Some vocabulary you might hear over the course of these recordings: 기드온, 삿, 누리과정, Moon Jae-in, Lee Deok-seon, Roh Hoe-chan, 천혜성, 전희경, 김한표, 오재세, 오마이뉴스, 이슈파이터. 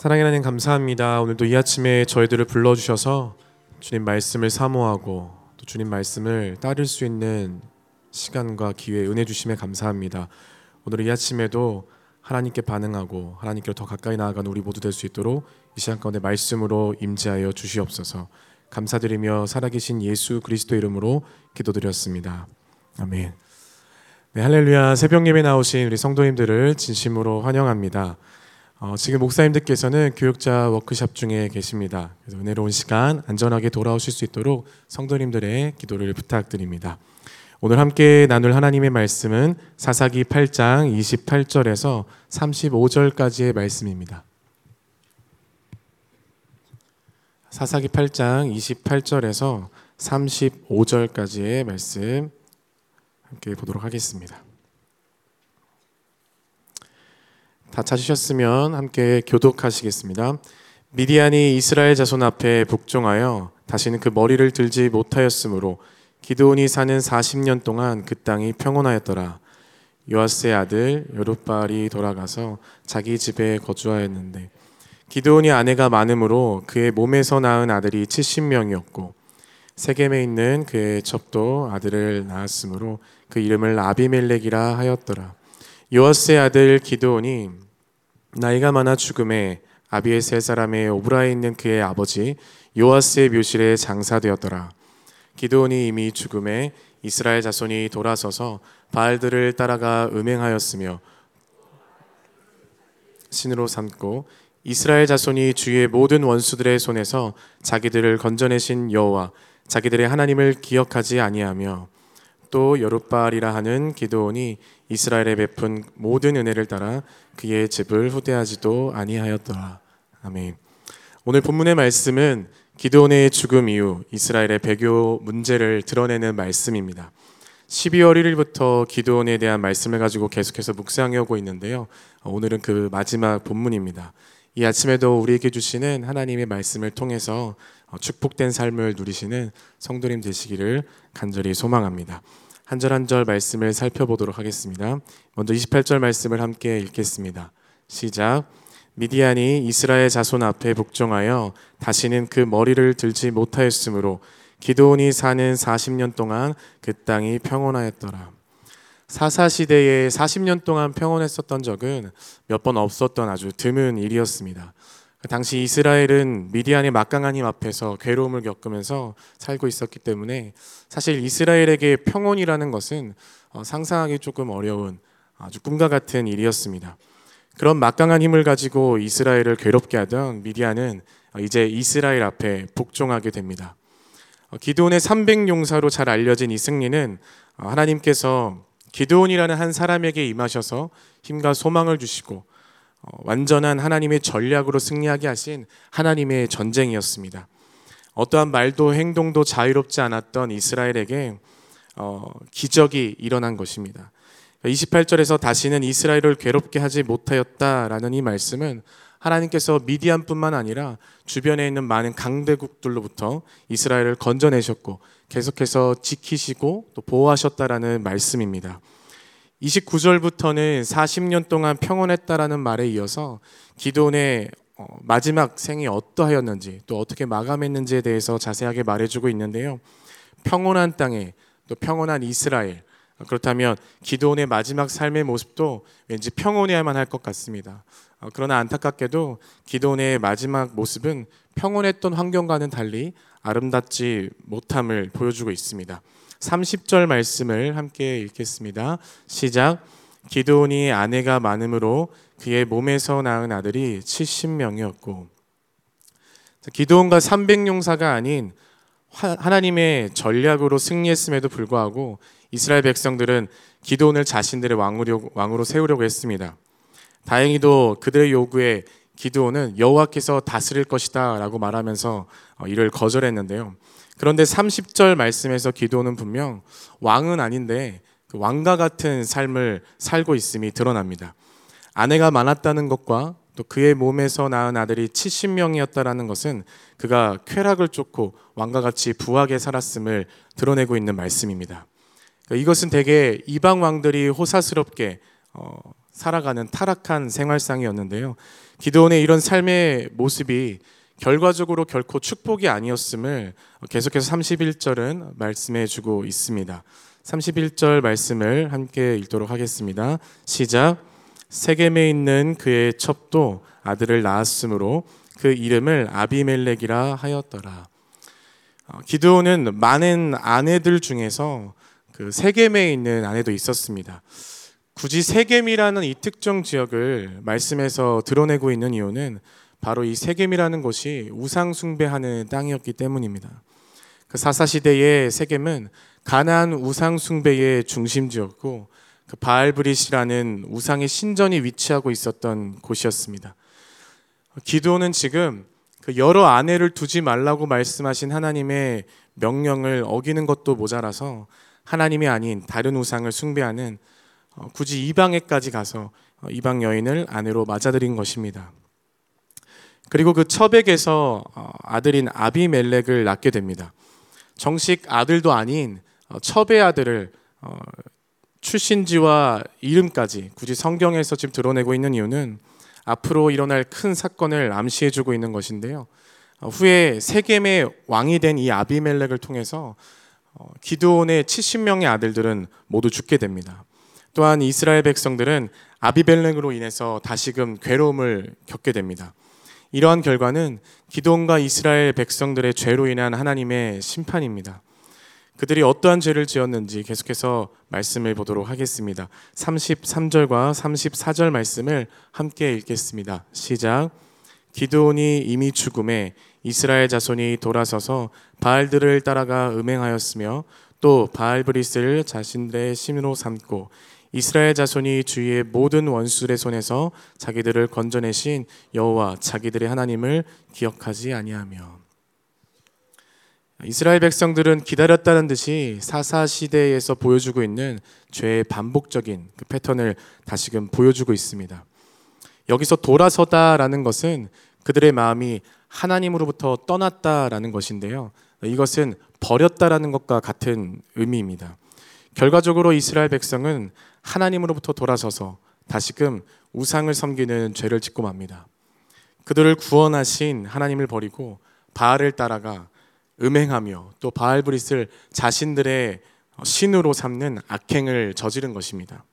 사랑의 하나님 감사합니다. 오늘도 이 아침에 저희들을 불러주셔서 주님 말씀을 사모하고 또 주님 말씀을 따를 수 있는 시간과 기회, 은혜 주심에 감사합니다. 오늘 이 아침에도 하나님께 반응하고 하나님께로 더 가까이 나아가는 우리 모두 될 수 있도록 이 시간 가운데 말씀으로 임재하여 주시옵소서. 감사드리며 살아계신 예수 그리스도 이름으로 기도드렸습니다. 아멘. 네, 할렐루야. 새벽 예배 나오신 우리 성도님들을 진심으로 환영합니다. 지금 목사님들께서는 교육자 워크숍 중에 계십니다. 그래서 은혜로운 시간 안전하게 돌아오실 수 있도록 성도님들의 기도를 부탁드립니다. 오늘 함께 나눌 하나님의 말씀은 사사기 8장 28절에서 35절까지의 말씀입니다. 사사기 8장 28절에서 35절까지의 말씀 함께 보도록 하겠습니다. 다 찾으셨으면 함께 교독하시겠습니다. 미디안이 이스라엘 자손 앞에 복종하여 다시는 그 머리를 들지 못하였으므로 기드온이 사는 40년 동안 그 땅이 평온하였더라. 요아스의 아들 여룻바알이 돌아가서 자기 집에 거주하였는데 기드온이 아내가 많음으로 그의 몸에서 낳은 아들이 70명이었고 세겜에 있는 그의 첩도 아들을 낳았으므로 그 이름을 아비멜렉이라 하였더라. 요아스의 아들 기드온이 나이가 많아 죽음에 아비에셀 사람의 오브라에 있는 그의 아버지 요아스의 묘실에 장사되었더라. 기드온이 이미 죽음에 이스라엘 자손이 돌아서서 바알들을 따라가 음행하였으며 신으로 삼고 이스라엘 자손이 주의 모든 원수들의 손에서 자기들을 건져내신 여호와 자기들의 하나님을 기억하지 아니하며 또 여룻바알이라 하는 기드온이 이스라엘에 베푼 모든 은혜를 따라 그의 집을 후대하지도 아니하였더라. 아멘. 오늘 본문의 말씀은 기드온의 죽음 이후 이스라엘의 배교 문제를 드러내는 말씀입니다. 12월 1일부터 기드온에 대한 말씀을 가지고 계속해서 묵상해 오고 있는데요, 오늘은 그 마지막 본문입니다. 이 아침에도 우리에게 주시는 하나님의 말씀을 통해서 축복된 삶을 누리시는 성도님 되시기를 간절히 소망합니다. 한 절 한 절 말씀을 살펴보도록 하겠습니다. 먼저 28절 말씀을 함께 읽겠습니다. 시작. 미디안이 이스라엘 자손 앞에 복종하여 다시는 그 머리를 들지 못하였으므로 기드온이 사는 40년 동안 그 땅이 평온하였더라. 사사시대에 40년 동안 평온했었던 적은 몇 번 없었던 아주 드문 일이었습니다. 당시 이스라엘은 미디안의 막강한 힘 앞에서 괴로움을 겪으면서 살고 있었기 때문에 사실 이스라엘에게 평온이라는 것은 상상하기 조금 어려운 아주 꿈과 같은 일이었습니다. 그런 막강한 힘을 가지고 이스라엘을 괴롭게 하던 미디안은 이제 이스라엘 앞에 복종하게 됩니다. 기드온의 300용사로 잘 알려진 이 승리는 하나님께서 기드온이라는 한 사람에게 임하셔서 힘과 소망을 주시고 완전한 하나님의 전략으로 승리하게 하신 하나님의 전쟁이었습니다. 어떠한 말도 행동도 자유롭지 않았던 이스라엘에게 기적이 일어난 것입니다. 28절에서 다시는 이스라엘을 괴롭게 하지 못하였다라는 이 말씀은 하나님께서 미디안뿐만 아니라 주변에 있는 많은 강대국들로부터 이스라엘을 건져내셨고 계속해서 지키시고 또 보호하셨다라는 말씀입니다. 29절부터는 40년 동안 평온했다라는 말에 이어서 기드온의 마지막 생이 어떠하였는지 또 어떻게 마감했는지에 대해서 자세하게 말해주고 있는데요, 평온한 땅에 또 평온한 이스라엘, 그렇다면 기드온의 마지막 삶의 모습도 왠지 평온해야만 할 것 같습니다. 그러나 안타깝게도 기드온의 마지막 모습은 평온했던 환경과는 달리 아름답지 못함을 보여주고 있습니다. 30절 말씀을 함께 읽겠습니다. 시작. 기드온이 아내가 많음으로 그의 몸에서 낳은 아들이 70명이었고 기드온과 300용사가 아닌 하나님의 전략으로 승리했음에도 불구하고 이스라엘 백성들은 기드온을 자신들의 왕으로 세우려고 했습니다. 다행히도 그들의 요구에 기드온은 여호와께서 다스릴 것이다 라고 말하면서 이를 거절했는데요, 그런데 30절 말씀에서 기드온은 분명 왕은 아닌데 그 왕과 같은 삶을 살고 있음이 드러납니다. 아내가 많았다는 것과 또 그의 몸에서 낳은 아들이 70명이었다라는 것은 그가 쾌락을 쫓고 왕과 같이 부하게 살았음을 드러내고 있는 말씀입니다. 이것은 대개 이방 왕들이 호사스럽게 살아가는 타락한 생활상이었는데요. 기드온의 이런 삶의 모습이 결과적으로 결코 축복이 아니었음을 계속해서 31절은 말씀해 주고 있습니다. 31절 말씀을 함께 읽도록 하겠습니다. 시작. 세겜에 있는 그의 첩도 아들을 낳았으므로 그 이름을 아비멜렉이라 하였더라. 기드온은 많은 아내들 중에서 그 세겜에 있는 아내도 있었습니다. 굳이 세겜이라는 이 특정 지역을 말씀에서 드러내고 있는 이유는 바로 이 세겜이라는 곳이 우상 숭배하는 땅이었기 때문입니다. 그 사사시대의 세겜은 가나안 우상 숭배의 중심지였고 그 바알브릿이라는 우상의 신전이 위치하고 있었던 곳이었습니다. 기드온은 지금 그 여러 아내를 두지 말라고 말씀하신 하나님의 명령을 어기는 것도 모자라서 하나님이 아닌 다른 우상을 숭배하는 굳이 이방에까지 가서 이방 여인을 아내로 맞아들인 것입니다. 그리고 그 첩에게서 아들인 아비멜렉을 낳게 됩니다. 정식 아들도 아닌 첩의 아들을 출신지와 이름까지 굳이 성경에서 지금 드러내고 있는 이유는 앞으로 일어날 큰 사건을 암시해주고 있는 것인데요. 후에 세겜의 왕이 된 이 아비멜렉을 통해서 기드온의 70명의 아들들은 모두 죽게 됩니다. 또한 이스라엘 백성들은 아비멜렉으로 인해서 다시금 괴로움을 겪게 됩니다. 이러한 결과는 기드온과 이스라엘 백성들의 죄로 인한 하나님의 심판입니다. 그들이 어떠한 죄를 지었는지 계속해서 말씀을 보도록 하겠습니다. 33절과 34절 말씀을 함께 읽겠습니다. 시작. 기드온이 이미 죽음에 이스라엘 자손이 돌아서서 바알들을 따라가 음행하였으며 또 바알브릿을 자신들의 신으로 삼고 이스라엘 자손이 주위의 모든 원수들의 손에서 자기들을 건져내신 여호와 자기들의 하나님을 기억하지 아니하며. 이스라엘 백성들은 기다렸다는 듯이 사사시대에서 보여주고 있는 죄의 반복적인 그 패턴을 다시금 보여주고 있습니다. 여기서 돌아서다라는 것은 그들의 마음이 하나님으로부터 떠났다라는 것인데요. 이것은 버렸다라는 것과 같은 의미입니다. 결과적으로 이스라엘 백성은 하나님으로부터 돌아서서 다시금 우상을 섬기는 죄를 짓고 맙니다. 그들을 구원하신 하나님을 버리고 바알을 따라가 음행하며 또 바알브릿을 자신들의 신으로 삼는 악행을 저지른 것입니다.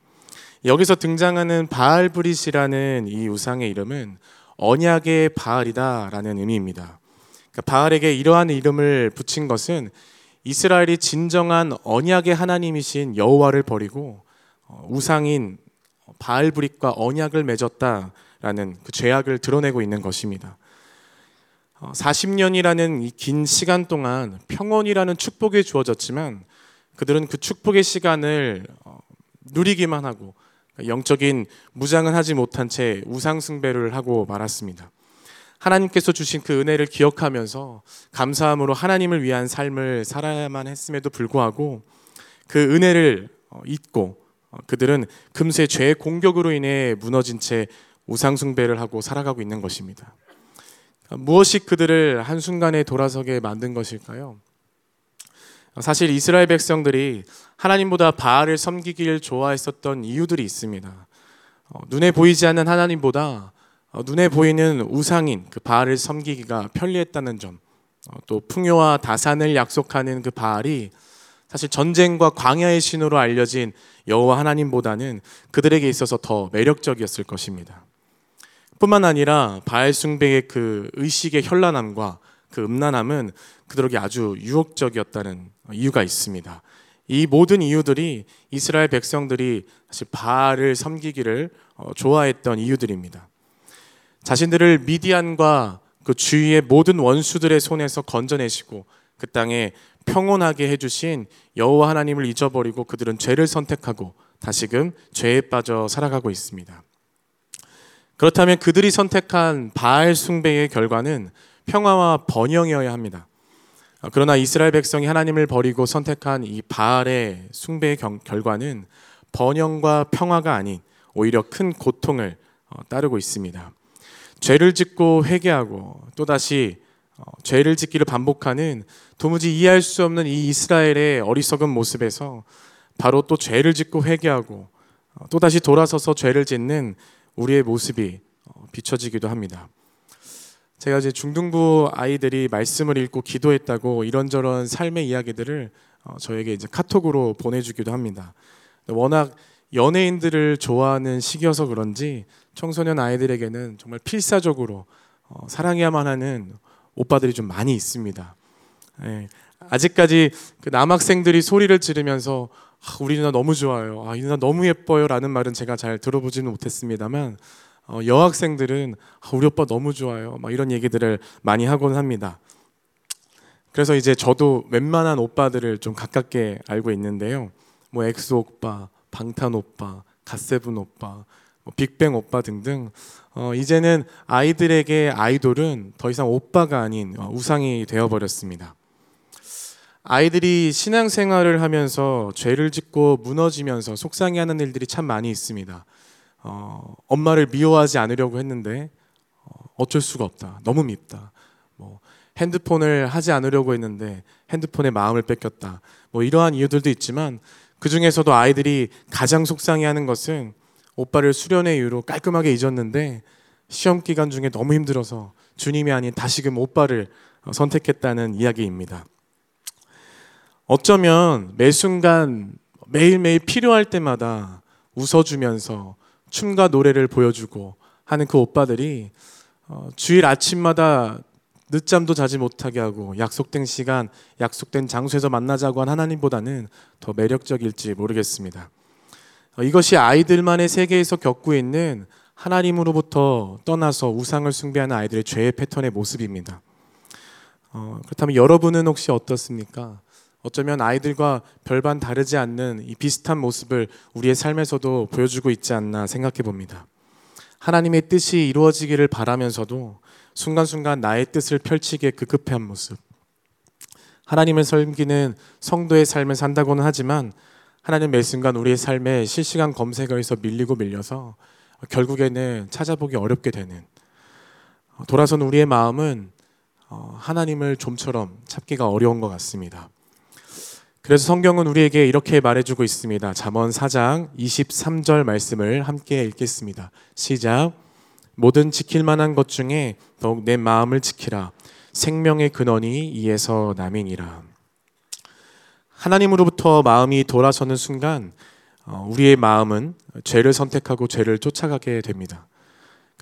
여기서 등장하는 바알브릿이라는 이 우상의 이름은 언약의 바알이다라는 의미입니다. 그러니까 바알에게 이러한 이름을 붙인 것은 이스라엘이 진정한 언약의 하나님이신 여호와를 버리고 우상인 바알브릿과 언약을 맺었다라는 그 죄악을 드러내고 있는 것입니다. 40년이라는 이 긴 시간 동안 평온이라는 축복이 주어졌지만 그들은 그 축복의 시간을 누리기만 하고 영적인 무장은 하지 못한 채 우상 숭배를 하고 말았습니다. 하나님께서 주신 그 은혜를 기억하면서 감사함으로 하나님을 위한 삶을 살아야만 했음에도 불구하고 그 은혜를 잊고 그들은 금세 죄의 공격으로 인해 무너진 채 우상 숭배를 하고 살아가고 있는 것입니다. 무엇이 그들을 한순간에 돌아서게 만든 것일까요? 사실 이스라엘 백성들이 하나님보다 바알을 섬기길 좋아했었던 이유들이 있습니다. 눈에 보이지 않는 하나님보다 눈에 보이는 우상인 그 바알을 섬기기가 편리했다는 점, 또 풍요와 다산을 약속하는 그 바알이 사실 전쟁과 광야의 신으로 알려진 여호와 하나님보다는 그들에게 있어서 더 매력적이었을 것입니다. 뿐만 아니라 바알 숭배의 그 의식의 현란함과 그 음란함은 그들에게 아주 유혹적이었다는 이유가 있습니다. 이 모든 이유들이 이스라엘 백성들이 사실 바알을 섬기기를 좋아했던 이유들입니다. 자신들을 미디안과 그 주위의 모든 원수들의 손에서 건져내시고 그 땅에 평온하게 해주신 여호와 하나님을 잊어버리고 그들은 죄를 선택하고 다시금 죄에 빠져 살아가고 있습니다. 그렇다면 그들이 선택한 바알 숭배의 결과는 평화와 번영이어야 합니다. 그러나 이스라엘 백성이 하나님을 버리고 선택한 이 바알의 숭배의 결과는 번영과 평화가 아닌 오히려 큰 고통을 따르고 있습니다. 죄를 짓고 회개하고 또다시 죄를 짓기를 반복하는 도무지 이해할 수 없는 이 이스라엘의 어리석은 모습에서 바로 또 죄를 짓고 회개하고 또다시 돌아서서 죄를 짓는 우리의 모습이 비춰지기도 합니다. 제가 이제 중등부 아이들이 말씀을 읽고 기도했다고 이런저런 삶의 이야기들을 저에게 이제 카톡으로 보내주기도 합니다. 워낙 연예인들을 좋아하는 시기여서 그런지 청소년 아이들에게는 정말 필사적으로 사랑해야만 하는 오빠들이 좀 많이 있습니다. 예, 아직까지 그 남학생들이 소리를 지르면서 우리 누나 너무 좋아요, 이 누나 너무 예뻐요 라는 말은 제가 잘 들어보지는 못했습니다만 여학생들은 우리 오빠 너무 좋아요 막 이런 얘기들을 많이 하곤 합니다. 그래서 이제 저도 웬만한 오빠들을 좀 가깝게 알고 있는데요, 뭐 엑소 오빠, 방탄 오빠, 갓세븐 오빠, 뭐 빅뱅 오빠 등등 이제는 아이들에게 아이돌은 더 이상 오빠가 아닌 우상이 되어버렸습니다. 아이들이 신앙생활을 하면서 죄를 짓고 무너지면서 속상해하는 일들이 참 많이 있습니다. 엄마를 미워하지 않으려고 했는데 어쩔 수가 없다, 너무 밉다, 뭐 핸드폰을 하지 않으려고 했는데 핸드폰에 마음을 뺏겼다, 뭐 이러한 이유들도 있지만 그 중에서도 아이들이 가장 속상해하는 것은 오빠를 수련의 이유로 깔끔하게 잊었는데 시험 기간 중에 너무 힘들어서 주님이 아닌 다시금 오빠를 선택했다는 이야기입니다. 어쩌면 매 순간 매일매일 필요할 때마다 웃어주면서 춤과 노래를 보여주고 하는 그 오빠들이 주일 아침마다 늦잠도 자지 못하게 하고 약속된 시간, 약속된 장소에서 만나자고 한 하나님보다는 더 매력적일지 모르겠습니다. 이것이 아이들만의 세계에서 겪고 있는 하나님으로부터 떠나서 우상을 숭배하는 아이들의 죄의 패턴의 모습입니다. 그렇다면 여러분은 혹시 어떻습니까? 어쩌면 아이들과 별반 다르지 않는 이 비슷한 모습을 우리의 삶에서도 보여주고 있지 않나 생각해 봅니다. 하나님의 뜻이 이루어지기를 바라면서도 순간순간 나의 뜻을 펼치기에 급급해한 모습. 하나님을 섬기는 성도의 삶을 산다고는 하지만 하나님 매 순간 우리의 삶에 실시간 검색어에서 밀리고 밀려서 결국에는 찾아보기 어렵게 되는, 돌아선 우리의 마음은 하나님을 좀처럼 찾기가 어려운 것 같습니다. 그래서 성경은 우리에게 이렇게 말해주고 있습니다. 잠언 4장 23절 말씀을 함께 읽겠습니다. 시작. 모든 지킬 만한 것 중에 더욱 내 마음을 지키라. 생명의 근원이 이에서 남이니라. 하나님으로부터 마음이 돌아서는 순간 우리의 마음은 죄를 선택하고 죄를 쫓아가게 됩니다.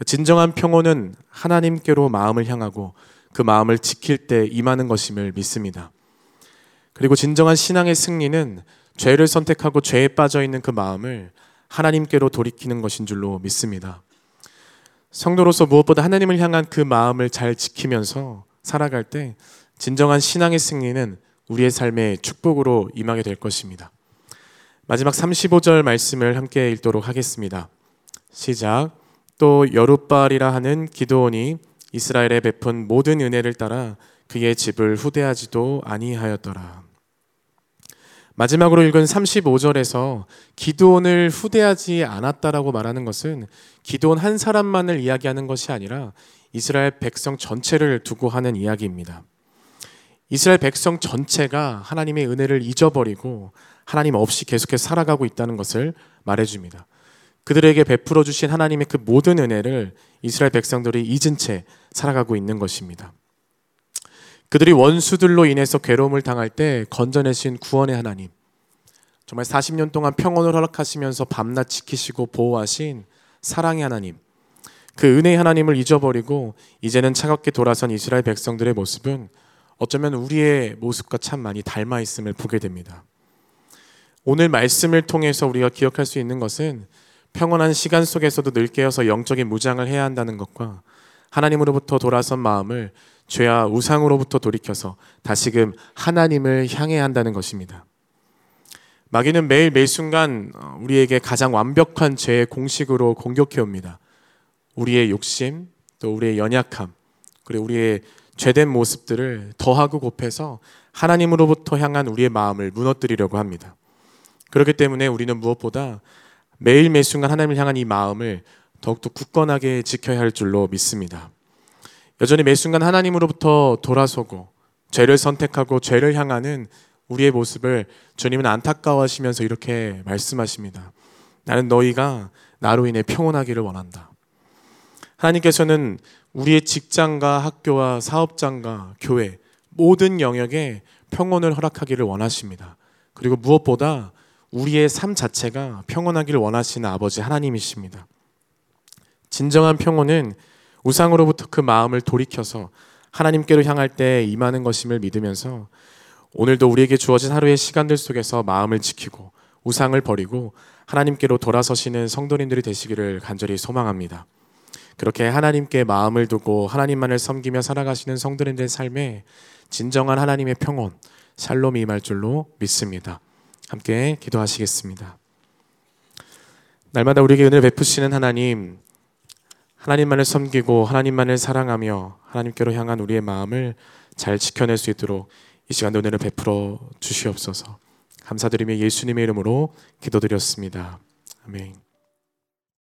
진정한 평온은 하나님께로 마음을 향하고 그 마음을 지킬 때 임하는 것임을 믿습니다. 그리고 진정한 신앙의 승리는 죄를 선택하고 죄에 빠져있는 그 마음을 하나님께로 돌이키는 것인 줄로 믿습니다. 성도로서 무엇보다 하나님을 향한 그 마음을 잘 지키면서 살아갈 때 진정한 신앙의 승리는 우리의 삶의 축복으로 임하게 될 것입니다. 마지막 35절 말씀을 함께 읽도록 하겠습니다. 시작. 또 여룻바알이라 하는 기드온이 이스라엘에 베푼 모든 은혜를 따라 그의 집을 후대하지도 아니하였더라. 마지막으로 읽은 35절에서 기드온을 후대하지 않았다라고 말하는 것은 기드온 한 사람만을 이야기하는 것이 아니라 이스라엘 백성 전체를 두고 하는 이야기입니다. 이스라엘 백성 전체가 하나님의 은혜를 잊어버리고 하나님 없이 계속해서 살아가고 있다는 것을 말해줍니다. 그들에게 베풀어 주신 하나님의 그 모든 은혜를 이스라엘 백성들이 잊은 채 살아가고 있는 것입니다. 그들이 원수들로 인해서 괴로움을 당할 때 건져내신 구원의 하나님, 정말 40년 동안 평온을 허락하시면서 밤낮 지키시고 보호하신 사랑의 하나님, 그 은혜의 하나님을 잊어버리고 이제는 차갑게 돌아선 이스라엘 백성들의 모습은 어쩌면 우리의 모습과 참 많이 닮아 있음을 보게 됩니다. 오늘 말씀을 통해서 우리가 기억할 수 있는 것은 평온한 시간 속에서도 늘 깨어서 영적인 무장을 해야 한다는 것과 하나님으로부터 돌아선 마음을 죄와 우상으로부터 돌이켜서 다시금 하나님을 향해야 한다는 것입니다. 마귀는 매일 매순간 우리에게 가장 완벽한 죄의 공식으로 공격해옵니다. 우리의 욕심, 또 우리의 연약함, 그리고 우리의 죄된 모습들을 더하고 곱해서 하나님으로부터 향한 우리의 마음을 무너뜨리려고 합니다. 그렇기 때문에 우리는 무엇보다 매일 매순간 하나님을 향한 이 마음을 더욱더 굳건하게 지켜야 할 줄로 믿습니다. 여전히 매 순간 하나님으로부터 돌아서고 죄를 선택하고 죄를 향하는 우리의 모습을 주님은 안타까워하시면서 이렇게 말씀하십니다. 나는 너희가 나로 인해 평온하기를 원한다. 하나님께서는 우리의 직장과 학교와 사업장과 교회 모든 영역에 평온을 허락하기를 원하십니다. 그리고 무엇보다 우리의 삶 자체가 평온하기를 원하시는 아버지 하나님이십니다. 진정한 평온은 우상으로부터 그 마음을 돌이켜서 하나님께로 향할 때 임하는 것임을 믿으면서 오늘도 우리에게 주어진 하루의 시간들 속에서 마음을 지키고 우상을 버리고 하나님께로 돌아서시는 성도님들이 되시기를 간절히 소망합니다. 그렇게 하나님께 마음을 두고 하나님만을 섬기며 살아가시는 성도님들의 삶에 진정한 하나님의 평온, 샬롬이 임할 줄로 믿습니다. 함께 기도하시겠습니다. 날마다 우리에게 은혜를 베푸시는 하나님, 하나님만을 섬기고 하나님만을 사랑하며 하나님께로 향한 우리의 마음을 잘 지켜낼 수 있도록 이 시간도 은혜를 베풀어 주시옵소서. 감사드리며 예수님의 이름으로 기도드렸습니다. 아멘.